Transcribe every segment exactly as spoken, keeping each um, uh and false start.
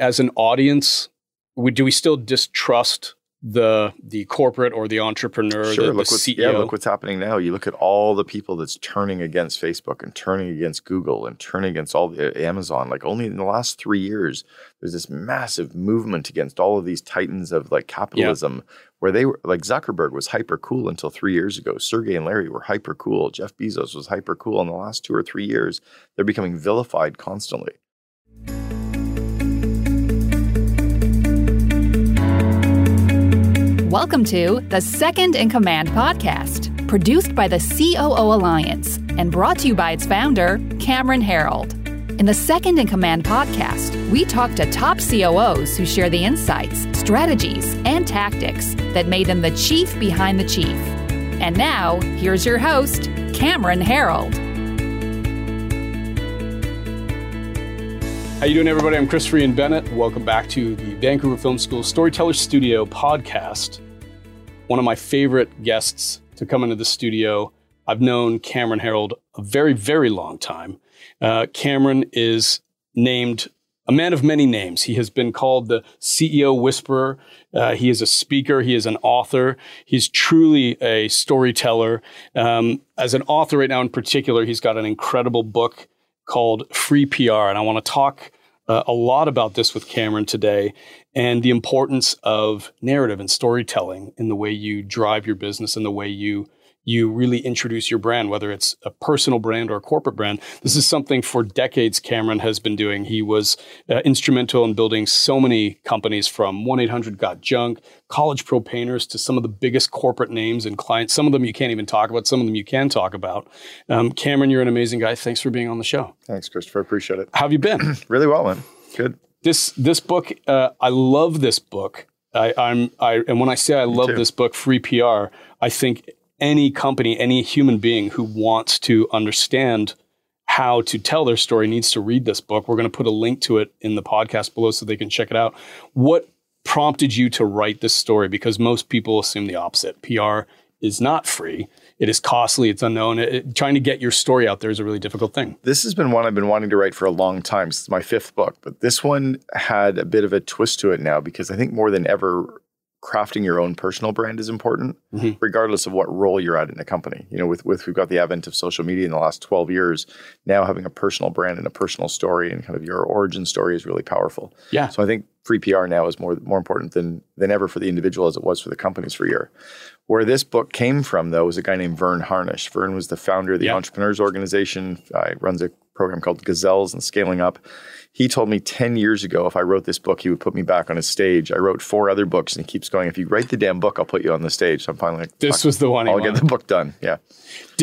as an audience, we, do we still distrust the the corporate or the entrepreneur, sure, the, look the C E O? Yeah, look what's happening now. You look at all the people that's turning against Facebook and turning against Google and turning against all the Amazon. Like only in the last three years, there's this massive movement against all of these titans of like capitalism, yeah. where they were like Zuckerberg was hyper cool until three years ago. Sergey and Larry were hyper cool. Jeff Bezos was hyper cool. In the last two or three years, they're becoming vilified constantly. Welcome to the Second in Command Podcast, produced by the C O O Alliance and brought to you by its founder, Cameron Herold. In the Second in Command Podcast, we talk to top C O Os who share the insights, strategies, and tactics that made them the chief behind the chief. And now, here's your host, Cameron Herold. How you doing, everybody? I'm Christopher Ian Bennett. Welcome back to the Vancouver Film School Storyteller Studio podcast. One of my favorite guests to come into the studio. I've known Cameron Herold a very, very long time. Uh, Cameron is named a man of many names. He has been called the C E O Whisperer. Uh, he is a speaker. He is an author. He's truly a storyteller. Um, as an author right now in particular, he's got an incredible book called Free P R. And I want to talk uh, a lot about this with Cameron today and the importance of narrative and storytelling in the way you drive your business and the way you you really introduce your brand, whether it's a personal brand or a corporate brand. This is something for decades Cameron has been doing. He was uh, instrumental in building so many companies from one eight hundred got junk, College Pro Painters, to some of the biggest corporate names and clients. Some of them you can't even talk about. Some of them you can talk about. Um, Cameron, you're an amazing guy. Thanks for being on the show. Thanks, Christopher. Appreciate it. How have you been? Really well, man. Good. This this book, uh, I love this book. I, I'm I and when I say I Me love too. This book, Free P R, I think any company, any human being who wants to understand how to tell their story needs to read this book. We're going to put a link to it in the podcast below so they can check it out. What prompted you to write this story? Because most people assume the opposite. P R is not free. It is costly. It's unknown. It, trying to get your story out there is a really difficult thing. This has been one I've been wanting to write for a long time. It's my fifth book, but this one had a bit of a twist to it now because I think more than ever, crafting your own personal brand is important, mm-hmm. regardless of what role you're at in a company. You know, with, with we've got the advent of social media in the last twelve years, now having a personal brand and a personal story and kind of your origin story is really powerful. Yeah. So I think Free P R now is more more important than than ever for the individual as it was for the companies for a year. Where this book came from, though, was a guy named Vern Harnish. Vern was the founder of the yeah. Entrepreneurs Organization. Uh, runs a program called Gazelles and Scaling Up. He told me ten years ago, if I wrote this book, he would put me back on his stage. I wrote four other books, and he keeps going, if you write the damn book, I'll put you on the stage. So I'm finally like, this was the one. I'll get the book done. Yeah.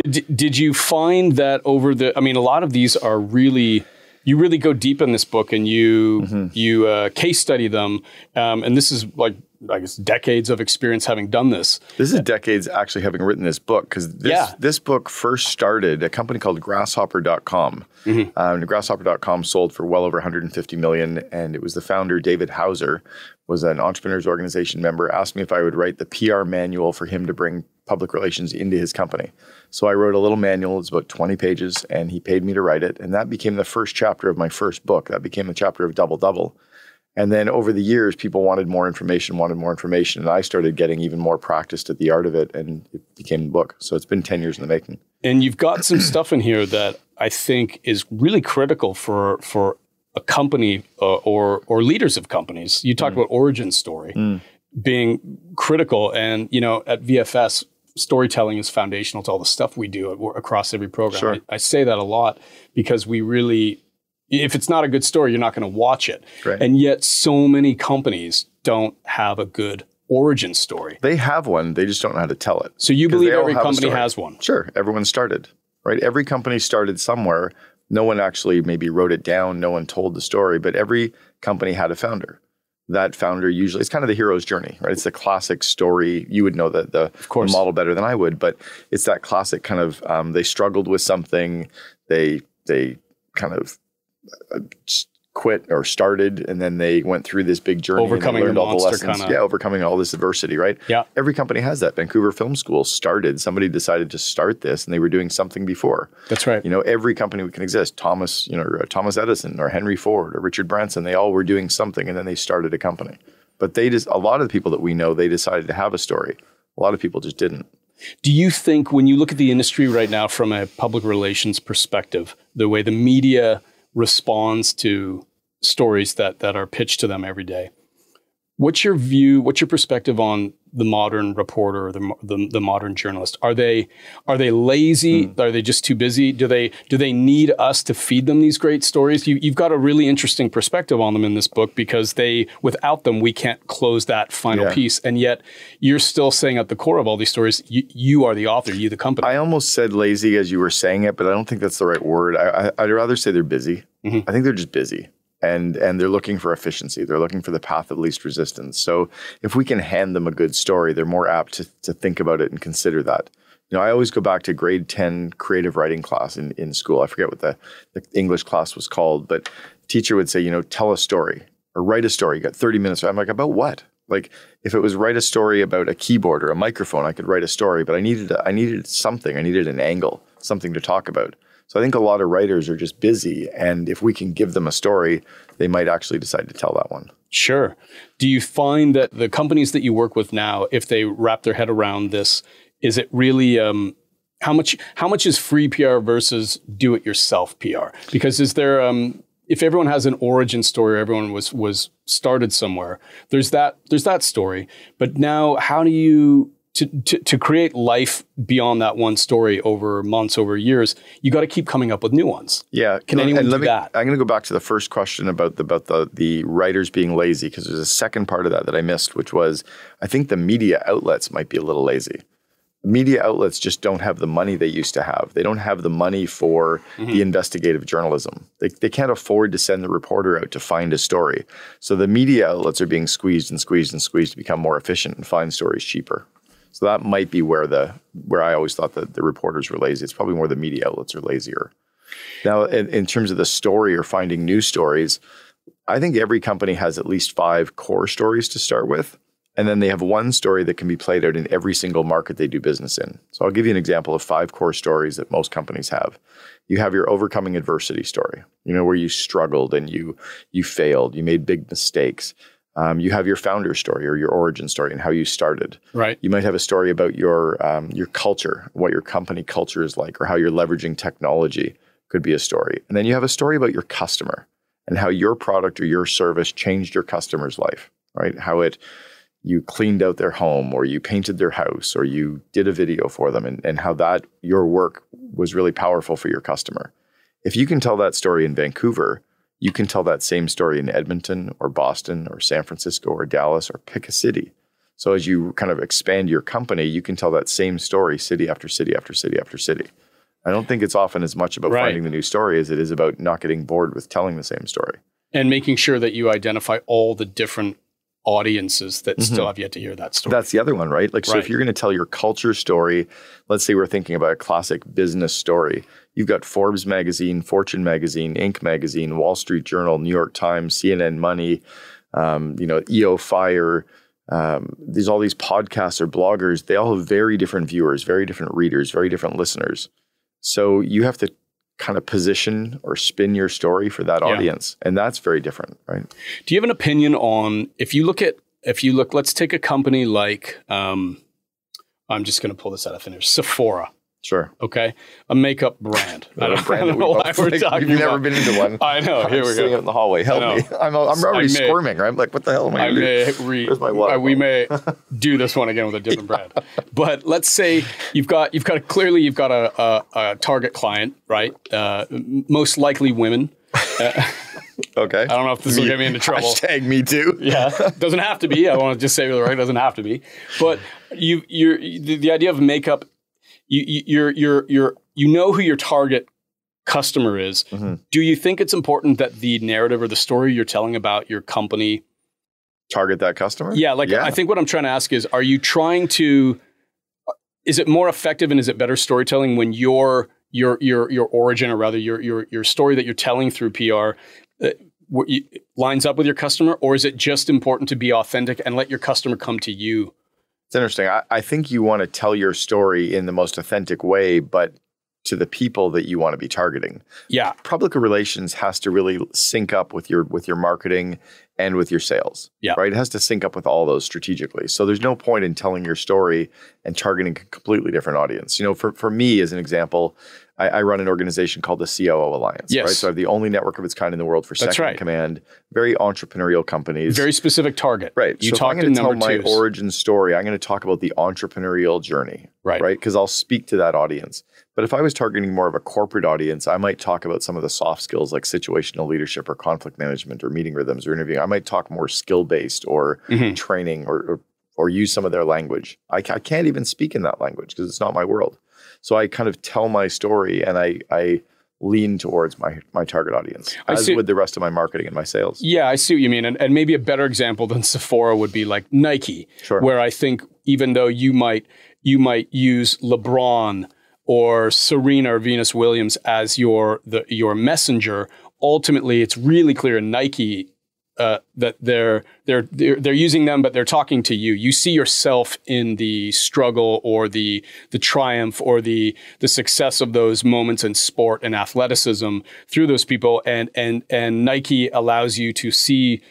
Did, did you find that over the, I mean, a lot of these are really, you really go deep in this book and you, mm-hmm. you uh, case study them. Um, and this is like, I guess, decades of experience having done this. This is decades actually having written this book because this, yeah. this book first started a company called grasshopper dot com. Mm-hmm. Um, grasshopper dot com sold for well over one hundred fifty million dollars, and it was the founder, David Hauser, was an Entrepreneurs Organization member, asked me if I would write the P R manual for him to bring public relations into his company. So I wrote a little manual. It's about twenty pages, and he paid me to write it. And that became the first chapter of my first book. That became the chapter of Double Double. And then over the years, people wanted more information, wanted more information. And I started getting even more practiced at the art of it, and it became the book. So it's been ten years in the making. And you've got some stuff in here that I think is really critical for for a company uh, or or leaders of companies. You talked mm. about origin story mm. being critical. And, you know, at V F S, storytelling is foundational to all the stuff we do across every program. Sure. I, I say that a lot because we really... if it's not a good story, you're not going to watch it. Right. And yet so many companies don't have a good origin story. They have one. They just don't know how to tell it. So you believe every company has one? Sure. Everyone started, right? Every company started somewhere. No one actually maybe wrote it down. No one told the story, but every company had a founder. That founder usually, it's kind of the hero's journey, right? It's the classic story. You would know the, the, the model better than I would, but it's that classic kind of, um, they struggled with something. They, they kind of, quit or started, and then they went through this big journey overcoming and learned the all the lessons. Kinda. Yeah, overcoming all this adversity, right? Yeah. Every company has that. Vancouver Film School started. Somebody decided to start this, and they were doing something before. That's right. You know, every company we can exist. Thomas, you know, Thomas Edison or Henry Ford or Richard Branson. They all were doing something, and then they started a company. But they just a lot of the people that we know, they decided to have a story. A lot of people just didn't. Do you think when you look at the industry right now from a public relations perspective, the way the media responds to stories that that are pitched to them every day, what's your view, what's your perspective on the modern reporter or the the, the modern journalist? Are they are they lazy? Mm. Are they just too busy? Do they do they need us to feed them these great stories? You, you've got a really interesting perspective on them in this book, because they without them we can't close that final yeah. piece. And yet you're still saying at the core of all these stories, you, you are the author, you the company. I almost said lazy as you were saying it, but I don't think that's the right word. I, I, I'd rather say they're busy. Mm-hmm. I think they're just busy. And, and they're looking for efficiency. They're looking for the path of least resistance. So if we can hand them a good story, they're more apt to, to think about it and consider that. You know, I always go back to grade ten creative writing class in, in school. I forget what the, the English class was called, but teacher would say, you know, tell a story or write a story. You got thirty minutes. I'm like, about what? Like if it was write a story about a keyboard or a microphone, I could write a story, but I needed, I needed something. I needed an angle, something to talk about. So I think a lot of writers are just busy, and if we can give them a story, they might actually decide to tell that one. Sure. Do you find that the companies that you work with now, if they wrap their head around this, is it really um, how much? How much is free P R versus do-it-yourself P R? Because is there, um, if everyone has an origin story, everyone was was started somewhere. There's that. There's that story. But now, how do you? To, to, to create life beyond that one story over months, over years, you got to keep coming up with new ones. Yeah. Can anyone do that? I'm going to go back to the first question about the, about the, the writers being lazy, because there's a second part of that that I missed, which was I think the media outlets might be a little lazy. Media outlets just don't have the money they used to have. They don't have the money for mm-hmm. the investigative journalism. They, they can't afford to send the reporter out to find a story. So the media outlets are being squeezed and squeezed and squeezed to become more efficient and find stories cheaper. So that might be where the where I always thought that the reporters were lazy. It's probably more the media outlets are lazier. Now, in, in terms of the story or finding new stories, I think every company has at least five core stories to start with. And then they have one story that can be played out in every single market they do business in. So I'll give you an example of five core stories that most companies have. You have your overcoming adversity story, you know, where you struggled and you you failed, you made big mistakes. Um, you have your founder story or your origin story and how you started. Right. You might have a story about your um, your culture, what your company culture is like, or how you're leveraging technology could be a story. And then you have a story about your customer and how your product or your service changed your customer's life, right? How it you cleaned out their home, or you painted their house, or you did a video for them, and, and how that your work was really powerful for your customer. If you can tell that story in Vancouver, you can tell that same story in Edmonton or Boston or San Francisco or Dallas, or pick a city. So as you kind of expand your company, you can tell that same story city after city after city after city. I don't think it's often as much about right. finding the new story as it is about not getting bored with telling the same story. And making sure that you identify all the different audiences that mm-hmm. still have yet to hear that story. That's the other one, right? Like, right. So if you're going to tell your culture story, let's say we're thinking about a classic business story. You've got Forbes magazine, Fortune magazine, Inc magazine, Wall Street Journal, New York Times, C N N Money, um, you know, E O Fire. Um, there's all these podcasts or bloggers. They all have very different viewers, very different readers, very different listeners. So you have to kind of position or spin your story for that audience. Yeah. And that's very different, right? Do you have an opinion on, if you look at, if you look, let's take a company like, um, I'm just going to pull this out of thin air, Sephora. Sure. Okay. A makeup brand. I don't, brand I don't know we why we're like, talking You've never about. been into one. I know. I'm Here we go. Out in the hallway. Help me. I'm, I'm already I squirming. Right? I'm like, what the hell am I, I doing? Re- Where's my water? We may do this one again with a different yeah. brand. But let's say you've got, you've got a, clearly you've got a, a, a target client, right? Uh, most likely women. Uh, okay. I don't know if this me, will get me into trouble. Hashtag me too. Yeah. Doesn't have to be. I want to just say, right? Doesn't have to be. But you, you're, the, the idea of makeup, You you're you're you're you know who your target customer is. Mm-hmm. Do you think it's important that the narrative or the story you're telling about your company target that customer? Yeah, like yeah. I think what I'm trying to ask is, are you trying to? Is it more effective and is it better storytelling when your your your your origin, or rather your your your story that you're telling through P R, Uh, lines up with your customer, or is it just important to be authentic and let your customer come to you? It's interesting. I, I think you want to tell your story in the most authentic way, but to the people that you want to be targeting. Yeah. Public relations has to really sync up with your with your marketing and with your sales. Yeah. Right? It has to sync up with all those strategically. So there's no point in telling your story and targeting a completely different audience. You know, for, for me, as an example, I, I run an organization called the C O O Alliance. Yes. Right? So I have the only network of its kind in the world for That's Second right. in Command. Very entrepreneurial companies. Very specific target. Right. You so talked to number two. I'm going to tell twos. my origin story. I'm going to talk about the entrepreneurial journey. Right. Right? Because I'll speak to that audience. But if I was targeting more of a corporate audience, I might talk about some of the soft skills like situational leadership or conflict management or meeting rhythms or interviewing. I might talk more skill-based or mm-hmm. training or, or or use some of their language. I, I can't even speak in that language because it's not my world. So I kind of tell my story and I I lean towards my my target audience, I as see, would the rest of my marketing and my sales. Yeah, I see what you mean. And, and maybe a better example than Sephora would be like Nike, sure. where I think even though you might you might use LeBron or Serena or Venus Williams as your the your messenger, ultimately it's really clear in Nike uh, that they're they're they're they're using them, but they're talking to you. You see yourself in the struggle or the the triumph or the the success of those moments in sport and athleticism through those people, and and and Nike allows you to see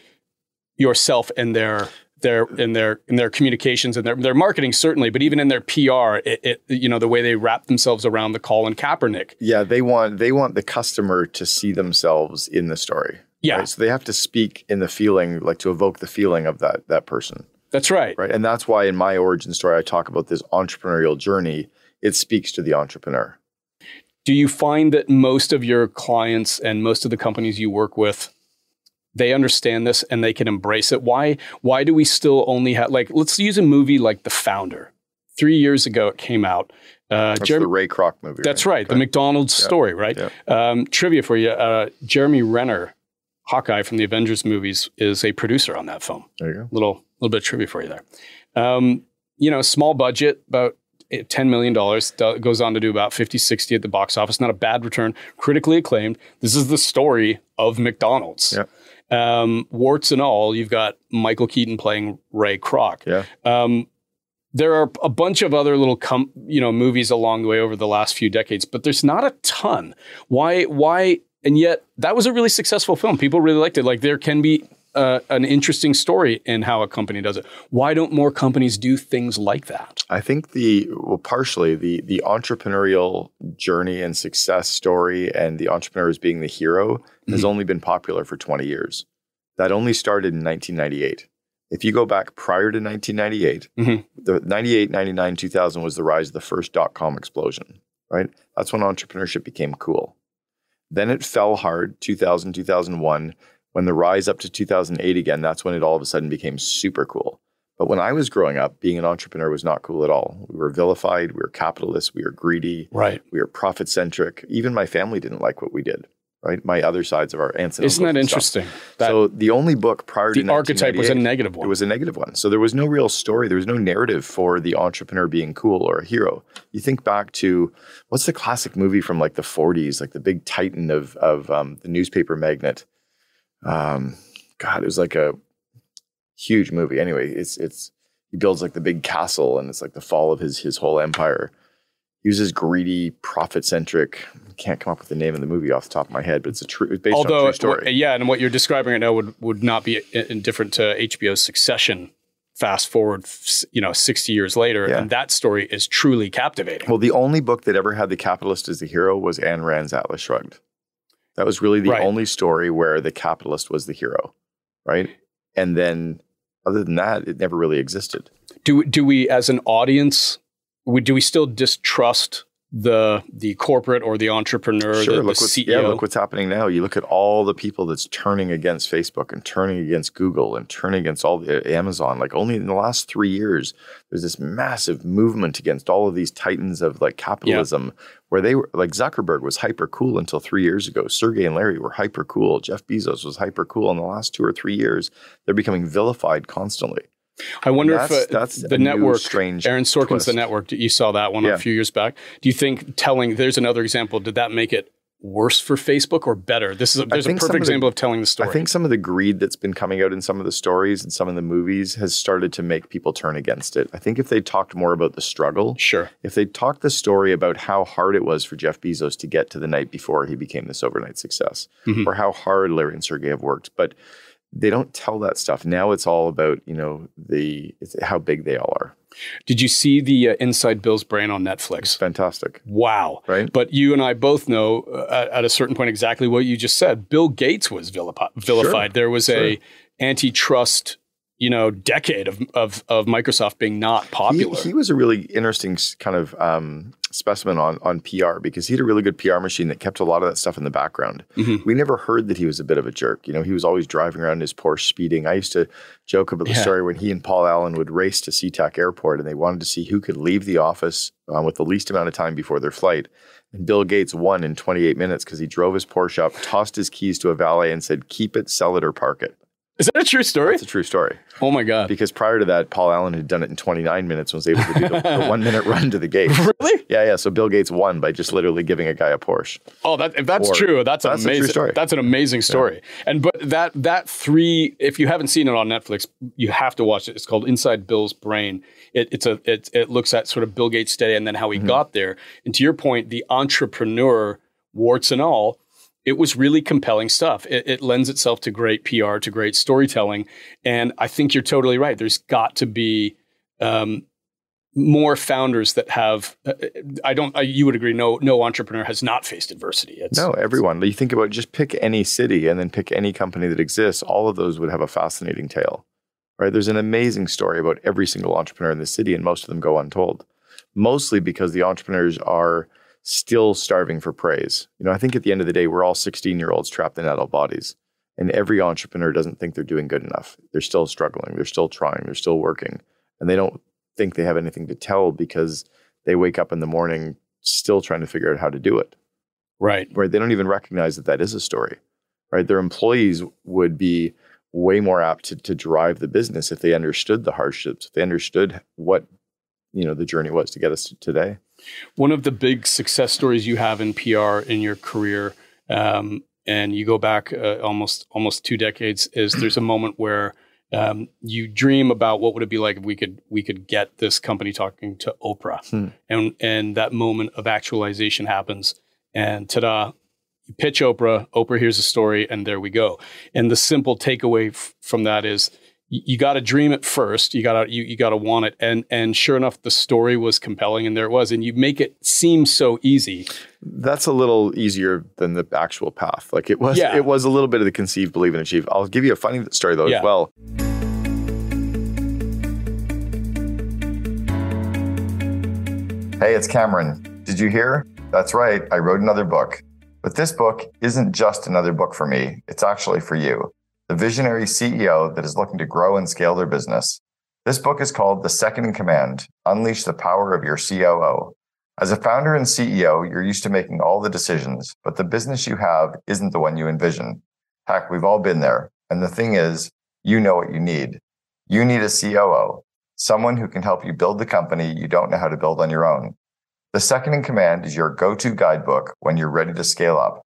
yourself in their. Their, in their in their communications and their, their marketing, certainly, but even in their P R, it, it, you know, the way they wrap themselves around the Colin Kaepernick. Yeah, they want they want the customer to see themselves in the story. Yeah. Right? So they have to speak in the feeling, like to evoke the feeling of that that person. That's right. Right. And that's why in my origin story, I talk about this entrepreneurial journey. It speaks to the entrepreneur. Do you find that most of your clients and most of the companies you work with, they understand this and they can embrace it? Why Why do we still only have, like, let's use a movie like The Founder. Three years ago, it came out. Uh, that's Jer- the Ray Kroc movie. That's right. right. The McDonald's yeah. story, right? Yeah. Um, trivia for you. Uh, Jeremy Renner, Hawkeye from the Avengers movies, is a producer on that film. There you go. Little, little bit of trivia for you there. Um, you know, small budget, about ten million dollars, goes on to do about fifty, sixty at the box office. Not a bad return. Critically acclaimed. This is the story of McDonald's. Yeah. Um, warts and all, you've got Michael Keaton playing Ray Kroc. Yeah. Um, there are a bunch of other little, com- you know, movies along the way over the last few decades, but there's not a ton. Why? Why? And yet, that was a really successful film. People really liked it. Like, there can be uh, an interesting story in how a company does it. Why don't more companies do things like that? I think the well, partially the the entrepreneurial journey and success story, and the entrepreneur as being the hero, has only been popular for twenty years. That only started in nineteen ninety-eight. If you go back prior to nineteen ninety-eight, mm-hmm. the ninety-eight, ninety-nine, two thousand was the rise of the first dot-com explosion, right? That's when entrepreneurship became cool. Then it fell hard, two thousand, two thousand one. When the rise up to two thousand eight again, that's when it all of a sudden became super cool. But when I was growing up, being an entrepreneur was not cool at all. We were vilified. We were capitalists. We were greedy. Right. We were profit-centric. Even my family didn't like what we did. Right, my other sides of our ancestors. Isn't that interesting? That so the only book prior to the archetype was a negative one. It was a negative one. So there was no real story. There was no narrative for the entrepreneur being cool or a hero. You think back to what's the classic movie from like the forties, like the big titan of of um, the newspaper magnate. Um, God, it was like a huge movie. Anyway, it's it's he builds like the big castle, and it's like the fall of his his whole empire. He was this greedy, profit-centric. Can't come up with the name of the movie off the top of my head, but it's a true, based Although, on a true story. Although, yeah, and what you're describing right now would, would not be indifferent to H B O's Succession. Fast forward, you know, sixty years later, yeah. and that story is truly captivating. Well, the only book that ever had the capitalist as the hero was Ayn Rand's Atlas Shrugged. That was really the right. only story where the capitalist was the hero, right? And then, other than that, it never really existed. Do do we, as an audience... We, do we still distrust the the corporate or the entrepreneur, sure, the, look the C E O? Yeah, look what's happening now. You look at all the people that's turning against Facebook and turning against Google and turning against all the Amazon. Like, only in the last three years, there's this massive movement against all of these titans of like capitalism, yeah. where they were like Zuckerberg was hyper cool until three years ago. Sergey and Larry were hyper cool. Jeff Bezos was hyper cool. In the last two or three years, they're becoming vilified constantly. I wonder that's, if uh, that's the network, strange Aaron Sorkin's twist. The network, you saw that one yeah. a few years back. Do you think telling, there's another example, did that make it worse for Facebook or better? This is a, there's a perfect of example the, of telling the story. I think some of the greed that's been coming out in some of the stories and some of the movies has started to make people turn against it. I think if they talked more about the struggle, sure. If they talked the story about how hard it was for Jeff Bezos to get to the night before he became this overnight success, mm-hmm. or how hard Larry and Sergey have worked, but they don't tell that stuff. Now it's all about, you know, the it's how big they all are. Did you see the uh, Inside Bill's Brain on Netflix? It's fantastic. Wow. Right? But you and I both know uh, at a certain point exactly what you just said. Bill Gates was vilipi- vilified. Sure. There was sure. a antitrust, you know, decade of, of, of Microsoft being not popular. He, he was a really interesting kind of um, specimen on, on P R because he had a really good P R machine that kept a lot of that stuff in the background. Mm-hmm. We never heard that he was a bit of a jerk. You know, he was always driving around his Porsche speeding. I used to joke about the yeah. story when he and Paul Allen would race to SeaTac Airport and they wanted to see who could leave the office um, with the least amount of time before their flight. And Bill Gates won in twenty-eight minutes because he drove his Porsche up, tossed his keys to a valet and said, keep it, sell it, or park it. Is that a true story? That's a true story. Oh, my God. Because prior to that, Paul Allen had done it in twenty-nine minutes and was able to do the, the one-minute run to the gate. Really? Yeah, yeah. So Bill Gates won by just literally giving a guy a Porsche. Oh, that, if that's or, true, that's, that's an amazing story. That's an amazing story. Yeah. And but that that three, if you haven't seen it on Netflix, you have to watch it. It's called Inside Bill's Brain. It, it's a, it, it looks at sort of Bill Gates' study and then how he mm-hmm. got there. And to your point, the entrepreneur, warts and all, it was really compelling stuff. It, it lends itself to great P R, to great storytelling. And I think you're totally right. There's got to be um, more founders that have, uh, I don't, uh, you would agree, no no entrepreneur has not faced adversity. It's, no, everyone. You think about just pick any city and then pick any company that exists. All of those would have a fascinating tale, right? There's an amazing story about every single entrepreneur in the city and most of them go untold, mostly because the entrepreneurs are still starving for praise. You know, I think at the end of the day, we're all sixteen-year-olds trapped in adult bodies. And every entrepreneur doesn't think they're doing good enough. They're still struggling. They're still trying. They're still working. And they don't think they have anything to tell because they wake up in the morning still trying to figure out how to do it. Right. Right. They don't even recognize that that is a story. Right. Their employees would be way more apt to, to drive the business if they understood the hardships, if they understood what, you know, the journey was to get us to today. One of the big success stories you have in P R in your career, um, and you go back uh, almost almost two decades, is there's a moment where um, you dream about what would it be like if we could we could get this company talking to Oprah, hmm. and and that moment of actualization happens, and ta-da, you pitch Oprah, Oprah hears a story, and there we go. And the simple takeaway f- from that is, you got to dream it first. You got to you, you got to want it, and and sure enough, the story was compelling, and there it was. And you make it seem so easy. That's a little easier than the actual path. Like it was, yeah. It was a little bit of the conceive, believe, and achieve. I'll give you a funny story though yeah. as well. Hey, it's Cameron. Did you hear? That's right. I wrote another book, but this book isn't just another book for me. It's actually for you. The visionary C E O that is looking to grow and scale their business. This book is called The Second in Command, Unleash the Power of Your C O O. As a founder and C E O, you're used to making all the decisions, but the business you have isn't the one you envision. Heck, we've all been there. And the thing is, you know what you need. You need a C O O, someone who can help you build the company you don't know how to build on your own. The Second in Command is your go-to guidebook when you're ready to scale up.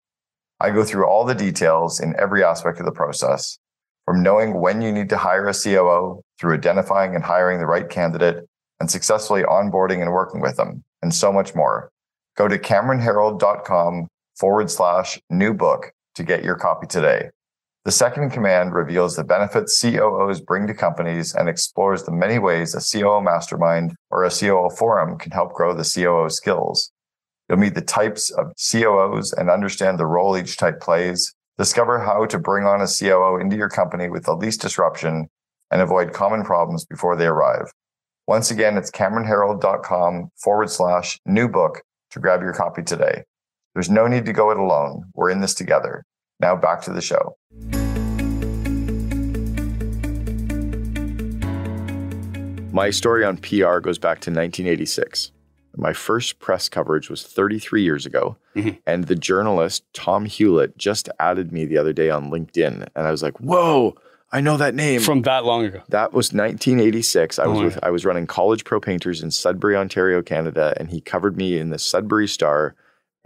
I go through all the details in every aspect of the process, from knowing when you need to hire a C O O, through identifying and hiring the right candidate, and successfully onboarding and working with them, and so much more. Go to Cameron Herold dot com forward slash new book to get your copy today. The Second in Command reveals the benefits C O Os bring to companies and explores the many ways a C O O mastermind or a C O O forum can help grow the C O O skills. You'll meet the types of C O Os and understand the role each type plays. Discover how to bring on a C O O into your company with the least disruption and avoid common problems before they arrive. Once again, it's Cameron Herold dot com forward slash new book to grab your copy today. There's no need to go it alone. We're in this together. Now back to the show. My story on P R goes back to nineteen eighty-six. My first press coverage was thirty-three years ago. Mm-hmm. And the journalist, Tom Hewlett, just added me the other day on LinkedIn. And I was like, whoa, I know that name. From that long ago. That was nineteen eighty-six. I oh was with, I was running College Pro Painters in Sudbury, Ontario, Canada. And he covered me in the Sudbury Star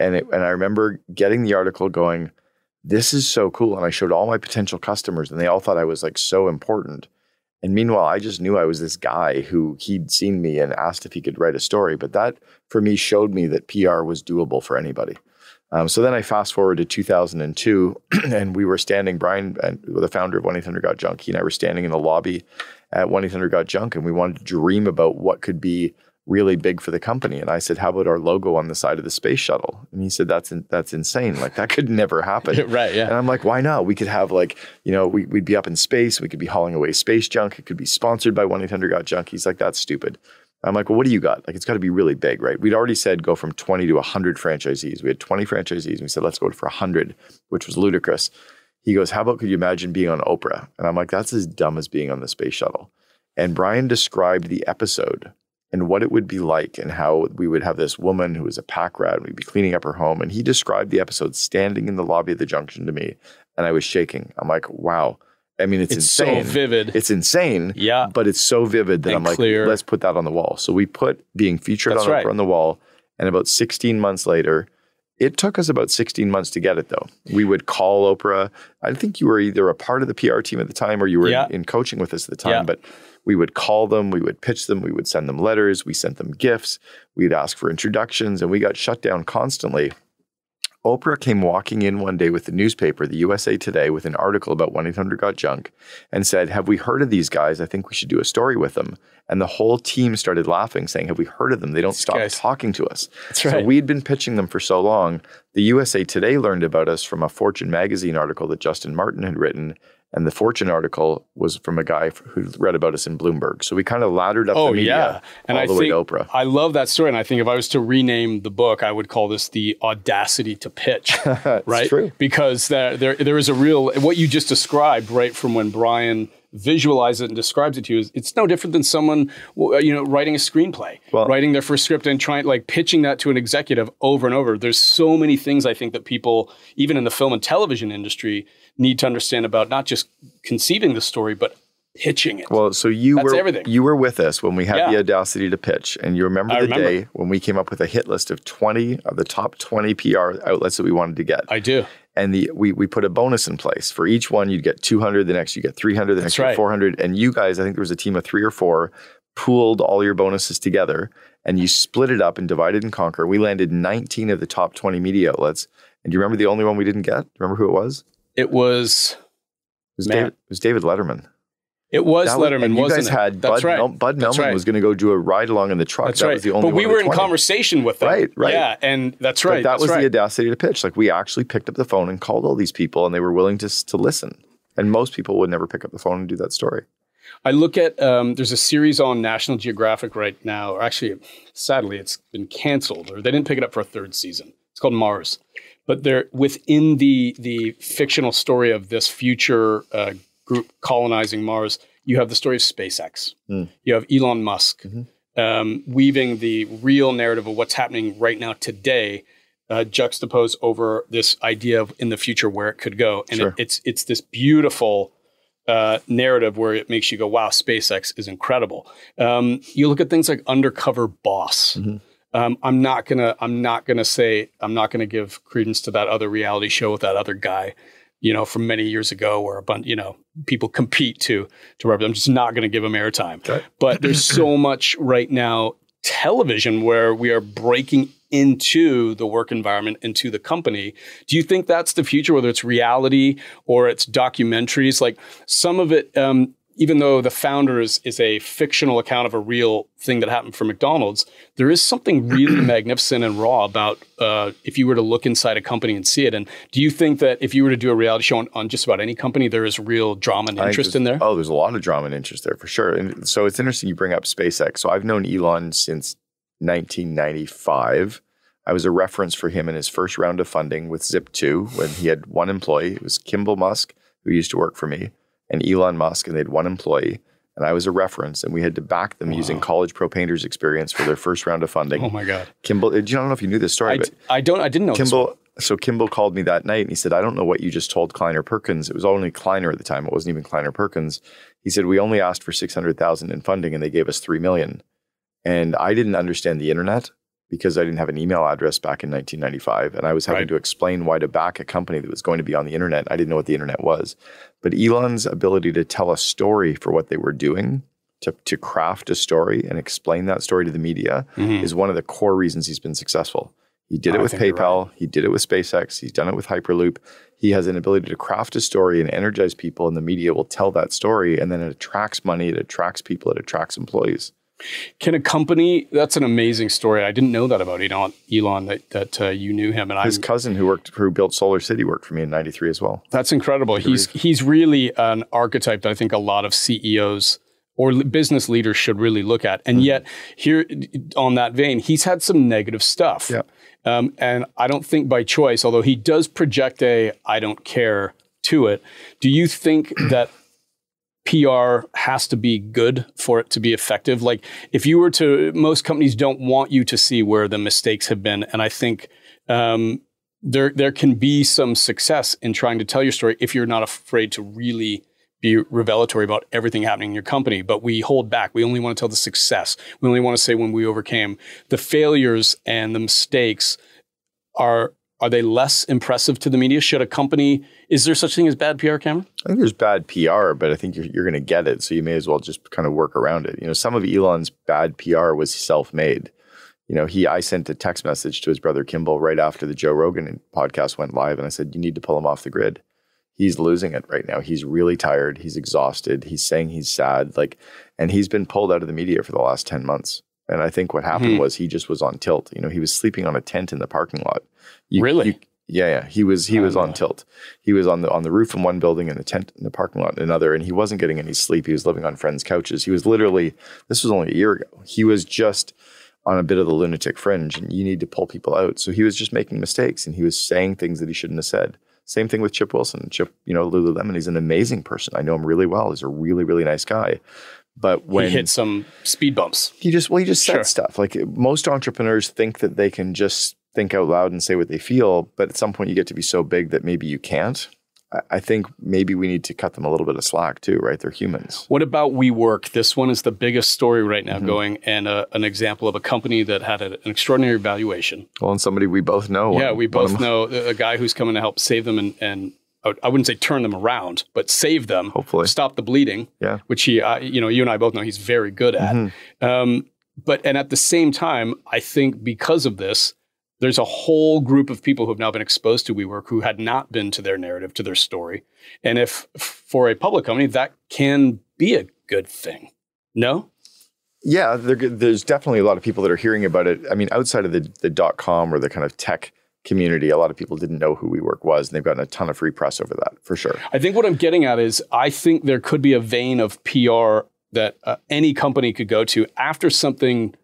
And it, and I remember getting the article going, this is so cool. And I showed all my potential customers and they all thought I was like so important. And meanwhile, I just knew I was this guy who he'd seen me and asked if he could write a story. But that for me showed me that P R was doable for anybody. Um, so then I fast forward to two thousand two and we were standing, Brian, the founder of one eight hundred got junk, he and I were standing in the lobby at one eight hundred got junk and we wanted to dream about what could be really big for the company. And I said, how about our logo on the side of the space shuttle? And he said, that's in, that's insane. Like that could never happen. Right. Yeah. And I'm like, why not? We could have like, you know, we, we'd be up in space. We could be hauling away space junk. It could be sponsored by one eight hundred got junk. He's like, that's stupid. I'm like, well, what do you got? Like, it's got to be really big, right? We'd already said go from twenty to one hundred franchisees. We had twenty franchisees. And we said, let's go for one hundred, which was ludicrous. He goes, how about could you imagine being on Oprah? And I'm like, that's as dumb as being on the space shuttle. And Brian described the episode and what it would be like and how we would have this woman who was a pack rat and we'd be cleaning up her home. And he described the episode standing in the lobby of the junction to me. And I was shaking. I'm like, wow. I mean, it's, it's insane. It's so vivid. It's insane. Yeah. But it's so vivid that and I'm like, clear. Let's put that on the wall. So we put being featured That's on right. Oprah on the wall. And about sixteen months later, it took us about sixteen months to get it though. We would call Oprah. I think you were either a part of the P R team at the time or you were yeah. in, in coaching with us at the time. Yeah. But we would call them, we would pitch them, we would send them letters, we sent them gifts, we'd ask for introductions, and we got shut down constantly. Oprah came walking in one day with the newspaper, the U S A Today, with an article about one eight hundred got junk and said, have we heard of these guys? I think we should do a story with them. And the whole team started laughing, saying, have we heard of them? They don't these stop guys. talking to us. That's right. So we'd been pitching them for so long. The U S A Today learned about us from a Fortune magazine article that Justin Martin had written. And the Fortune article was from a guy who read about us in Bloomberg. So we kind of laddered up oh, the media yeah. and all I the think, way to Oprah. I love that story. And I think if I was to rename the book, I would call this The Audacity to Pitch, right? It's true. Because there, there, there is a real, what you just described, right, from when Brian visualizes it and describes it to you, is it's no different than someone, you know, writing a screenplay, well, writing their first script and trying, like pitching that to an executive over and over. There's so many things I think that people, even in the film and television industry, need to understand about not just conceiving the story, but pitching it. Well, so you That's were everything. You were with us when we had yeah. the audacity to pitch. And you remember I the remember. day when we came up with a hit list of twenty of the top twenty P R outlets that we wanted to get. I do. And the we we put a bonus in place. For each one, you'd get two hundred, the next you get three hundred, the next you get four hundred. And you guys, I think there was a team of three or four, pooled all your bonuses together and you split it up and divided and conquer. We landed nineteen of the top twenty media outlets. And do you remember the only one we didn't get? Remember who it was? It was it was, David, it was David Letterman. It was that Letterman, was, and you wasn't guys it? Had That's Bud, right. Mel, Bud Melman right. was going to go do a ride along in the truck. That's that right. was the only but we were in twenty. Conversation with them. Right, right. Yeah, and that's right. But that that's was right. the audacity to pitch. Like we actually picked up the phone and called all these people and they were willing to, to listen. And most people would never pick up the phone and do that story. I look at, um, there's a series on National Geographic right now, or actually, sadly, it's been canceled or they didn't pick it up for a third season. It's called Mars. But they're within the, the fictional story of this future uh group colonizing Mars, you have the story of SpaceX. Mm. You have Elon Musk mm-hmm. um, weaving the real narrative of what's happening right now today, uh, juxtaposed over this idea of in the future where it could go. And sure. it, it's it's this beautiful uh, narrative where it makes you go, wow, SpaceX is incredible. Um, you look at things like Undercover Boss. Mm-hmm. Um, I'm not gonna. I'm not gonna say. I'm not gonna give credence to that other reality show with that other guy. You know, from many years ago, where a bunch, you know, people compete to to represent. I'm just not going to give them airtime. Okay. But there's so much right now television where we are breaking into the work environment, into the company. Do you think that's the future? Whether it's reality or it's documentaries, like some of it, um, even though The Founder is, is a fictional account of a real thing that happened for McDonald's, there is something really magnificent and raw about uh, if you were to look inside a company and see it. And do you think that if you were to do a reality show on, on just about any company, there is real drama and interest in there? Oh, there's a lot of drama and interest there for sure. And so it's interesting you bring up SpaceX. So I've known Elon since nineteen ninety-five. I was a reference for him in his first round of funding with Zip two when he had one employee. It was Kimball Musk, who used to work for me, and Elon Musk, and they had one employee, and I was a reference, and we had to back them wow. using College Pro Painters experience for their first round of funding. Oh my God. Kimball, I don't know if you knew this story, I, but I don't, I didn't know Kimball, this one. So Kimball called me that night and he said, I don't know what you just told Kleiner Perkins. It was only Kleiner at the time. It wasn't even Kleiner Perkins. He said, we only asked for six hundred thousand in funding and they gave us three million. And I didn't understand the internet. because I didn't have an email address back in nineteen ninety-five. And I was having right. to explain why to back a company that was going to be on the internet. I didn't know what the internet was. But Elon's ability to tell a story for what they were doing, to, to craft a story and explain that story to the media mm-hmm. is one of the core reasons he's been successful. He did it I with PayPal. Right. He did it with SpaceX. He's done it with Hyperloop. He has an ability to craft a story and energize people, and the media will tell that story, and then it attracts money, it attracts people, it attracts employees. Can a company, that's an amazing story. I didn't know that about Elon, Elon that, that uh, you knew him. And His I'm, cousin who worked, who built Solar City worked for me in ninety-three as well. That's incredible. He's, he's really an archetype that I think a lot of C E Os or business leaders should really look at. And mm-hmm. yet here on that vein, he's had some negative stuff. Yeah. Um, and I don't think by choice, although he does project a I don't care to it. Do you think that P R has to be good for it to be effective? Like if you were to, most companies don't want you to see where the mistakes have been. And I think um, there there can be some success in trying to tell your story if you're not afraid to really be revelatory about everything happening in your company. But we hold back. We only want to tell the success. We only want to say when we overcame. The failures and the mistakes are... Are they less impressive to the media? Should a company, is there such thing as bad P R, Cameron? I think there's bad P R, but I think you're, you're going to get it. So you may as well just kind of work around it. You know, some of Elon's bad P R was self-made. You know, he, I sent a text message to his brother Kimball right after the Joe Rogan podcast went live. And I said, you need to pull him off the grid. He's losing it right now. He's really tired. He's exhausted. He's saying he's sad. Like, and he's been pulled out of the media for the last ten months. And I think what happened mm-hmm. was he just was on tilt. You know, he was sleeping on a tent in the parking lot. You, really? You, yeah, yeah. He was he oh, was on no. tilt. He was on the on the roof in one building and a tent in the parking lot in another, and he wasn't getting any sleep. He was living on friends' couches. He was literally, this was only a year ago. He was just on a bit of the lunatic fringe, and you need to pull people out. So he was just making mistakes, and he was saying things that he shouldn't have said. Same thing with Chip Wilson. Chip, you know, Lululemon, he's an amazing person. I know him really well. He's a really, really nice guy. But when he hit some speed bumps, he just, well, he just said sure. stuff. Like most entrepreneurs think that they can just think out loud and say what they feel. But at some point you get to be so big that maybe you can't. I think maybe we need to cut them a little bit of slack too, right? They're humans. What about WeWork? This one is the biggest story right now mm-hmm. going, and a, an example of a company that had a, an extraordinary valuation. Well, and somebody we both know. Yeah, we both know a guy who's coming to help save them and, and, I wouldn't say turn them around, but save them. Hopefully. Stop the bleeding, yeah. which he, uh, you know, you and I both know he's very good at. Mm-hmm. Um, but, and at the same time, I think because of this, there's a whole group of people who have now been exposed to WeWork who had not been to their narrative, to their story. And if for a public company, that can be a good thing. No? Yeah, there, there's definitely a lot of people that are hearing about it. I mean, outside of the, the dot-com or the kind of tech community, a lot of people didn't know who WeWork was, and they've gotten a ton of free press over that, for sure. I think what I'm getting at is I think there could be a vein of P R that uh, any company could go to after something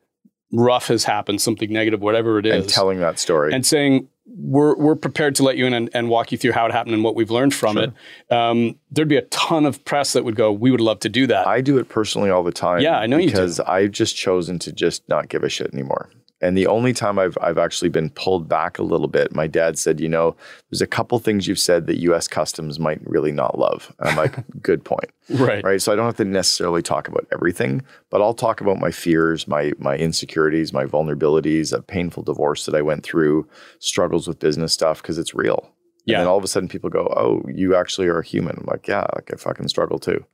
rough has happened, something negative, whatever it is. And telling that story. And saying, we're we're prepared to let you in and, and walk you through how it happened and what we've learned from sure. it. Um, there'd be a ton of press that would go, we would love to do that. I do it personally all the time. Yeah, I know you do. Because I've just chosen to just not give a shit anymore. And the only time I've I've actually been pulled back a little bit, my dad said, you know, there's a couple things you've said that U S Customs might really not love. And I'm like, good point. Right. Right. So I don't have to necessarily talk about everything, but I'll talk about my fears, my my insecurities, my vulnerabilities, a painful divorce that I went through, struggles with business stuff, because it's real. Yeah. And then all of a sudden people go, oh, you actually are a human. I'm like, yeah, like I fucking struggle too.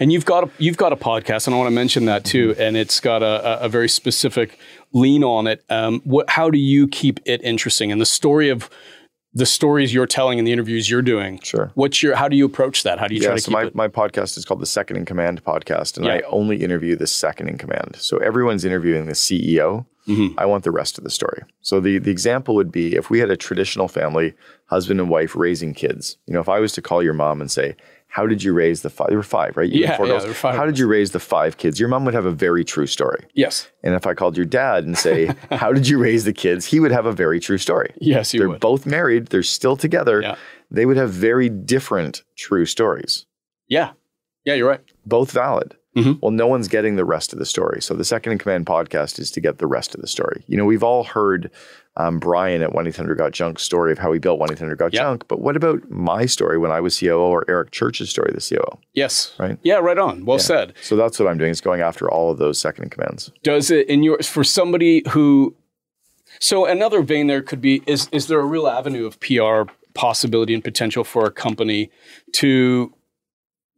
And you've got a, you've got a podcast, and I want to mention that too. And it's got a, a very specific lean on it. Um, what, how do you keep it interesting? And the story of the stories you're telling and the interviews you're doing. Sure. What's your? How do you approach that? How do you yeah, try to so keep my, it? My podcast is called the Second in Command Podcast, and yeah. I only interview the second in command. So everyone's interviewing the C E O. Mm-hmm. I want the rest of the story. So the the example would be if we had a traditional family, husband and wife raising kids. You know, if I was to call your mom and say, how did you raise the five? There were five, right? You yeah, yeah there were five. How did you raise the five kids? Your mom would have a very true story. Yes. And if I called your dad and say, how did you raise the kids? He would have a very true story. Yes, he they're would. They're both married. They're still together. Yeah. They would have very different true stories. Yeah. Yeah, you're right. Both valid. Mm-hmm. Well, no one's getting the rest of the story. So the Second in Command podcast is to get the rest of the story. You know, we've all heard um, Brian at one eight hundred got junk story of how he built one eight hundred got junk. Yep. But what about my story when I was C O O or Eric Church's story, the C O O? Yes. Right? Yeah, right on. Well yeah. said. So that's what I'm doing, is going after all of those second in commands. Does it in your, for somebody who, So another vein there could be, is, is there a real avenue of P R possibility and potential for a company to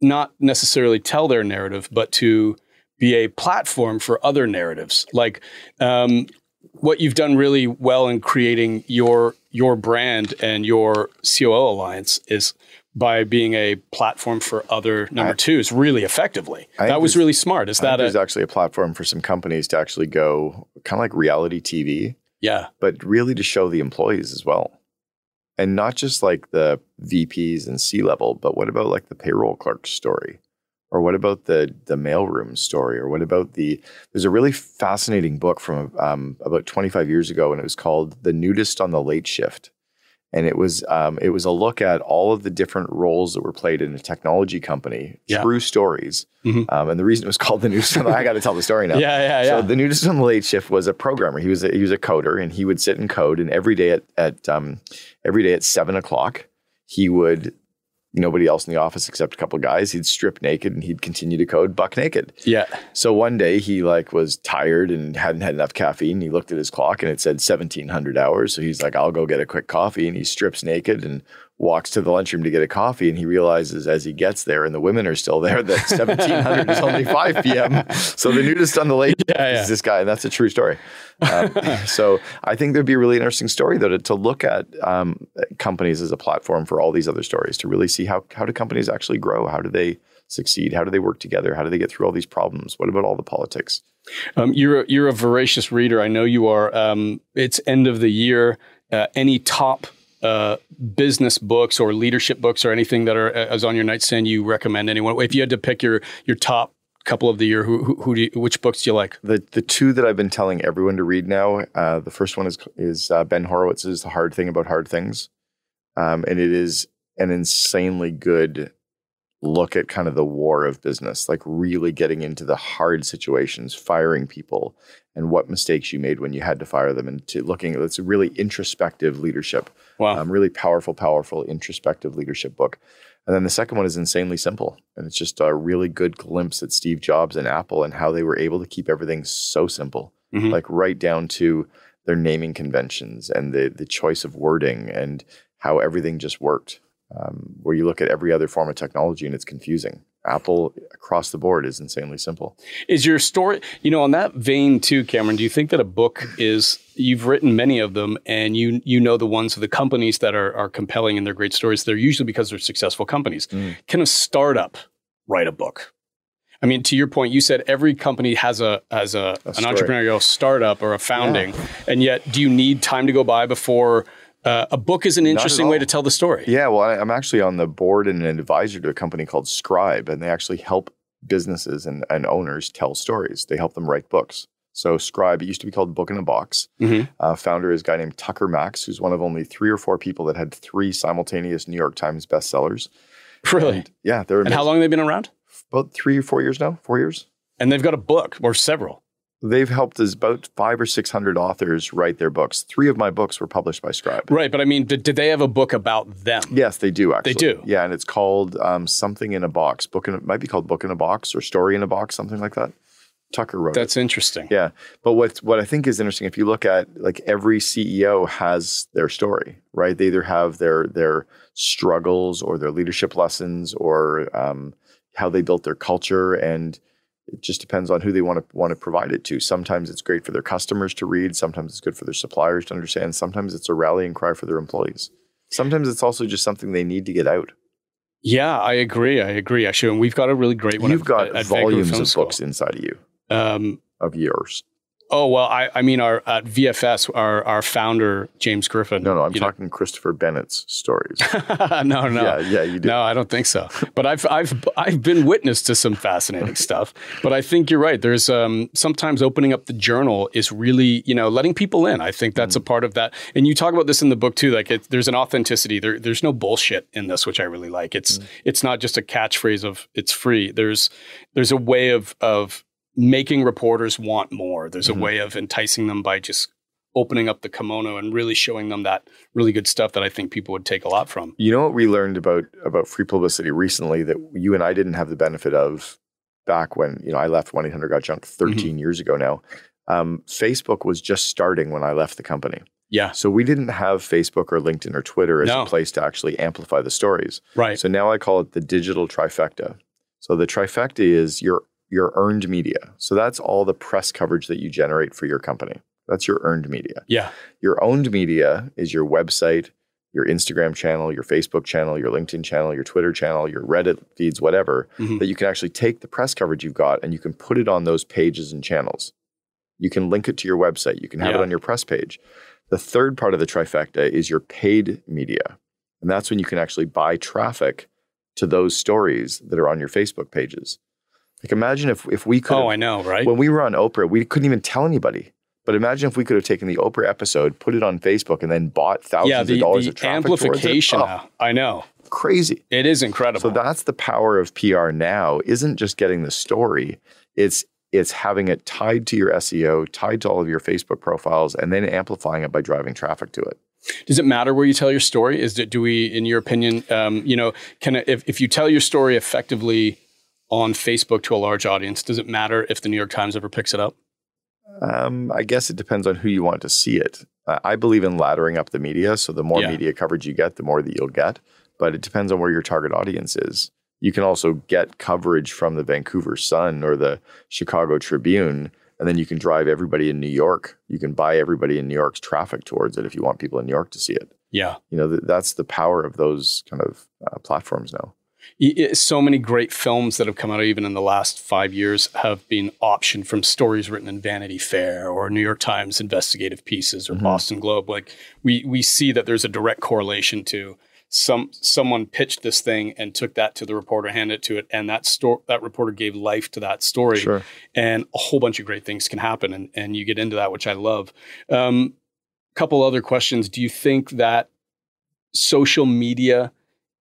not necessarily tell their narrative, but to be a platform for other narratives? Like um, what you've done really well in creating your your brand and your C O O Alliance is by being a platform for other number I, twos really effectively. I that was really smart. Is I that think a, there's actually a platform for some companies to actually go kind of like reality T V. Yeah. But really to show the employees as well. And not just like the V Ps and C-level, but what about like the payroll clerk story? Or what about the the mailroom story? Or what about the, there's a really fascinating book from um, about twenty-five years ago, and it was called The Nudist on the Late Shift. And it was um, it was a look at all of the different roles that were played in a technology company, yeah. true stories. Mm-hmm. um, and the reason it was called The Nudist, I got to tell the story now. Yeah, yeah, yeah. So The Nudist on the Late Shift was a programmer. He was a, he was a coder, and he would sit and code. And every day at at um, every day at seven o'clock, he would. Nobody else in the office except a couple of guys. He'd strip naked and he'd continue to code buck naked. Yeah. So one day he like was tired and hadn't had enough caffeine. He looked at his clock and it said seventeen hundred hours. So he's like, I'll go get a quick coffee. And he strips naked and walks to the lunchroom to get a coffee. And he realizes as he gets there and the women are still there that seventeen hundred is only five p.m. So the nudist on the late yeah, yeah. is this guy. And that's a true story. Um, so I think there'd be a really interesting story though to, to look at um, companies as a platform for all these other stories to really see how, how do companies actually grow? How do they succeed? How do they work together? How do they get through all these problems? What about all the politics? Um, you're, a, you're a voracious reader. I know you are. Um, it's end of the year. Uh, any top uh, business books or leadership books or anything that are as on your nightstand you recommend anyone? If you had to pick your your top couple of the year, who, who, who do you, which books do you like? The the two that I've been telling everyone to read now, uh, the first one is is uh, Ben Horowitz's The Hard Thing About Hard Things. Um, and it is an insanely good look at kind of the war of business, like really getting into the hard situations, firing people and what mistakes you made when you had to fire them, and to looking at it's a really introspective leadership. Wow. Um, really powerful, powerful introspective leadership book. And then the second one is Insanely Simple. And it's just a really good glimpse at Steve Jobs and Apple and how they were able to keep everything so simple, mm-hmm. like right down to their naming conventions and the the choice of wording and how everything just worked. Um, where you look at every other form of technology and it's confusing. Apple across the board is insanely simple. Is your story, you know, on that vein too, Cameron, do you think that a book is, you've written many of them and you you know the ones of the companies that are, are compelling and they're great stories. They're usually because they're successful companies. Mm. Can a startup write a book? I mean, to your point, you said every company has a has a, a an story. Entrepreneurial startup or a founding. Yeah. And yet, do you need time to go by before... Uh, a book is an interesting way to tell the story. Yeah, well, I, I'm actually on the board and an advisor to a company called Scribe, and they actually help businesses and, and owners tell stories. They help them write books. So Scribe, it used to be called Book in a Box. Mm-hmm. Uh, founder is a guy named Tucker Max, who's one of only three or four people that had three simultaneous New York Times bestsellers. Really? And, yeah. They're and how long have they been around? About three or four years now, four years. And they've got a book or several. They've helped us about five or six hundred authors write their books. Three of my books were published by Scribe. Right, but I mean, did, did they have a book about them? Yes, they do, actually. They do? Yeah, and it's called um, Something in a Box. Book in a, it might be called Book in a Box or Story in a Box, something like that. Tucker wrote That's it. Interesting. Yeah, but what, what I think is interesting, if you look at, like, every C E O has their story, right? They either have their, their struggles or their leadership lessons or um, how they built their culture, and it just depends on who they want to want to provide it to. Sometimes it's great for their customers to read. Sometimes it's good for their suppliers to understand. Sometimes it's a rallying cry for their employees. Sometimes it's also just something they need to get out. Yeah, I agree. I agree. Actually, and we've got a really great one. You've at, got at, at volumes of School. Books inside of you, um, of yours. Oh, well, I, I mean, our at V F S, our, our founder, James Griffin. No, no, I'm talking know. Christopher Bennett's stories. no, no. Yeah, yeah, you do. No, I don't think so. But I've I've I've been witness to some fascinating stuff. But I think you're right. There's um, sometimes opening up the journal is really, you know, letting people in. I think that's mm-hmm. a part of that. And you talk about this in the book, too. Like, it, there's an authenticity. There, there's no bullshit in this, which I really like. It's mm-hmm. it's not just a catchphrase of it's free. There's there's a way of of. making reporters want more. There's mm-hmm. a way of enticing them by just opening up the kimono and really showing them that really good stuff that I think people would take a lot from. You know what we learned about about free publicity recently that you and I didn't have the benefit of back when, you know, I left one eight hundred got junk thirteen mm-hmm. years ago now. Um, Facebook was just starting when I left the company. Yeah. So we didn't have Facebook or LinkedIn or Twitter as no. a place to actually amplify the stories. Right. So now I call it the digital trifecta. So the trifecta is your your earned media. So that's all the press coverage that you generate for your company. That's your earned media. Yeah. Your owned media is your website, your Instagram channel, your Facebook channel, your LinkedIn channel, your Twitter channel, your Reddit feeds, whatever, mm-hmm. that you can actually take the press coverage you've got and you can put it on those pages and channels. You can link it to your website. You can have yeah. it on your press page. The third part of the trifecta is your paid media. And that's when you can actually buy traffic to those stories that are on your Facebook pages. Like imagine if, if we could Oh, I know, right? When we were on Oprah, we couldn't even tell anybody. But imagine if we could have taken the Oprah episode, put it on Facebook, and then bought thousands yeah, the, of dollars the of traffic amplification towards it. Oh, I know. Crazy. It is incredible. So that's the power of P R now, isn't just getting the story. It's It's having it tied to your S E O, tied to all of your Facebook profiles, and then amplifying it by driving traffic to it. Does it matter where you tell your story? Is it, do we, in your opinion, um, you know, can it, if, if you tell your story effectively on Facebook to a large audience, does it matter if the New York Times ever picks it up? Um, I guess it depends on who you want to see it. Uh, I believe in laddering up the media. So the more yeah. media coverage you get, the more that you'll get. But it depends on where your target audience is. You can also get coverage from the Vancouver Sun or the Chicago Tribune, and then you can drive everybody in New York. You can buy everybody in New York's traffic towards it if you want people in New York to see it. Yeah. You know, th that's the power of those kind of uh, platforms now. It's so many great films that have come out even in the last five years have been optioned from stories written in Vanity Fair or New York Times investigative pieces or mm-hmm. Boston Globe. Like we we see that there's a direct correlation to Some someone pitched this thing and took that to the reporter, handed it to it, and that store that reporter gave life to that story. Sure. And a whole bunch of great things can happen, and and you get into that, which I love. Um, couple other questions: do you think that social media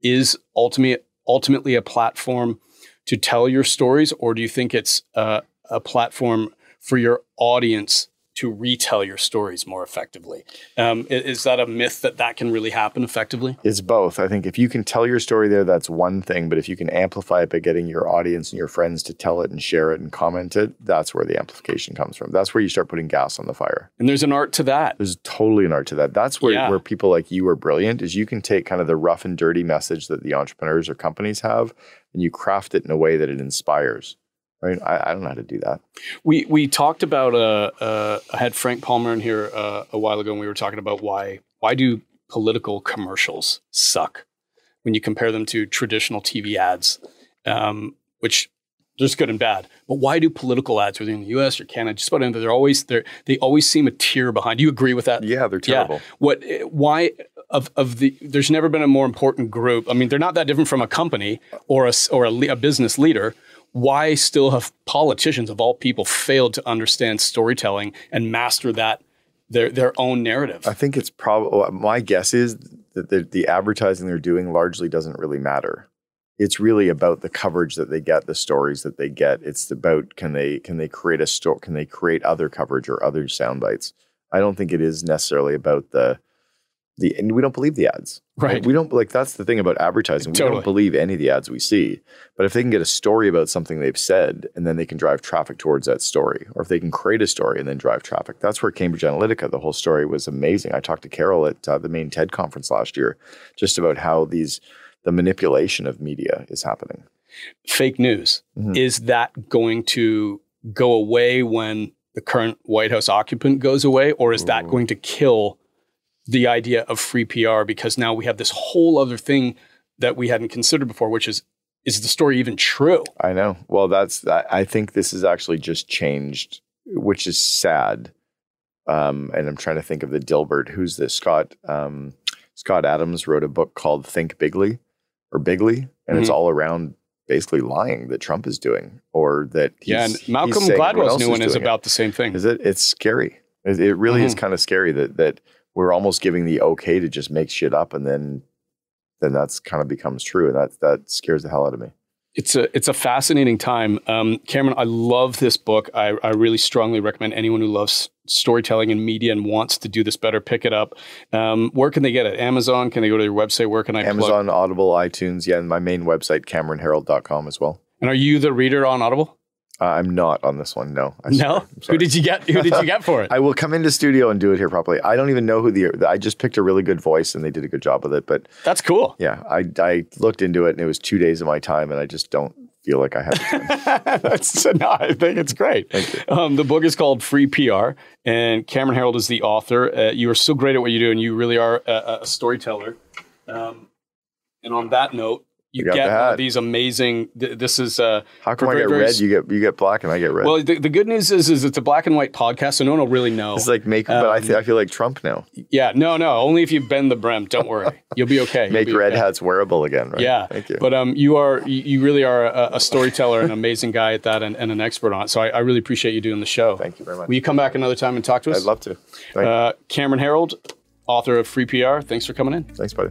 is ultimately ultimately a platform to tell your stories, or do you think it's uh, a platform for your audience to retell your stories more effectively? Um, is that a myth that that can really happen effectively? It's both. I think if you can tell your story there, that's one thing. But if you can amplify it by getting your audience and your friends to tell it and share it and comment it, that's where the amplification comes from. That's where you start putting gas on the fire. And there's an art to that. There's totally an art to that. That's where, yeah. where people like you are brilliant, is you can take kind of the rough and dirty message that the entrepreneurs or companies have, and you craft it in a way that it inspires. Right? I, I don't know how to do that. We we talked about, uh, uh, I had Frank Palmer in here uh, a while ago, and we were talking about why why do political commercials suck when you compare them to traditional T V ads, um, which there's good and bad. But why do political ads, whether in the U S or Canada, just about anything, they're always they're, they always seem a tier behind? Do you agree with that? Yeah, they're terrible. Yeah. What? Why? Of, of the, there's never been a more important group. I mean, they're not that different from a company or a or a, le a business leader. Why still have politicians of all people failed to understand storytelling and master that their their own narrative? I think it's probably, my guess is that the, the advertising they're doing largely doesn't really matter. It's really about the coverage that they get, the stories that they get. It's about can they can they create a story? Can they create other coverage or other sound bites? I don't think it is necessarily about the the and we don't believe the ads. Right. We don't like that's the thing about advertising. We totally. don't believe any of the ads we see. But if they can get a story about something they've said and then they can drive traffic towards that story, or if they can create a story and then drive traffic, that's where Cambridge Analytica, the whole story was amazing. I talked to Carol at uh, the main TED conference last year just about how these the manipulation of media is happening. Fake news. Mm-hmm. Is that going to go away when the current White House occupant goes away, or is Ooh. that going to kill the idea of free P R, because now we have this whole other thing that we hadn't considered before, which is, is the story even true? I know. Well, that's, I think this has actually just changed, which is sad. Um, and I'm trying to think of the Dilbert, who's this Scott, um, Scott Adams wrote a book called Think Bigly or Bigly. And mm-hmm. it's all around basically lying that Trump is doing, or that he's, yeah, and Malcolm he's Gladwell's new one is, is about it. the same thing. Is it? It's scary. It, it really mm-hmm. is kind of scary that, that, we're almost giving the okay to just make shit up, and then then that's kind of becomes true, and that that scares the hell out of me. It's a it's a fascinating time. Um, Cameron, I love this book. I, I really strongly recommend anyone who loves storytelling and media and wants to do this better, pick it up. Um, where can they get it? Amazon? Can they go to your website? Where can I Amazon, plug? Audible, iTunes, yeah, and my main website, Cameron Herold dot com as well. And are you the reader on Audible? Uh, I'm not on this one. No. I no. Who did you get? Who did you get for it? I will come into studio and do it here properly. I don't even know who the. I just picked a really good voice, and they did a good job with it. But that's cool. Yeah, I I looked into it, and it was two days of my time, and I just don't feel like I have. That's no. I think it's great. Thank you. Um, the book is called Free P R, and Cameron Herold is the author. Uh, you are so great at what you do, and you really are a, a storyteller. Um, and on that note. You get these amazing, th- this is... Uh, How come I get red, you get you get black, and I get red? Well, the, the good news is is it's a black and white podcast, so no one will really know. It's like make, um, but I, th- I feel like Trump now. Yeah, no, no, only if you bend the brim, don't worry. You'll be okay. Make be red okay. hats wearable again, right? Yeah, thank you. But um, you are, you really are a, a storyteller, an amazing guy at that, and, and an expert on it, so I, I really appreciate you doing the show. Thank you very much. Will you come back another time and talk to us? I'd love to. Uh, Cameron Herold, author of Free P R, thanks for coming in. Thanks, buddy.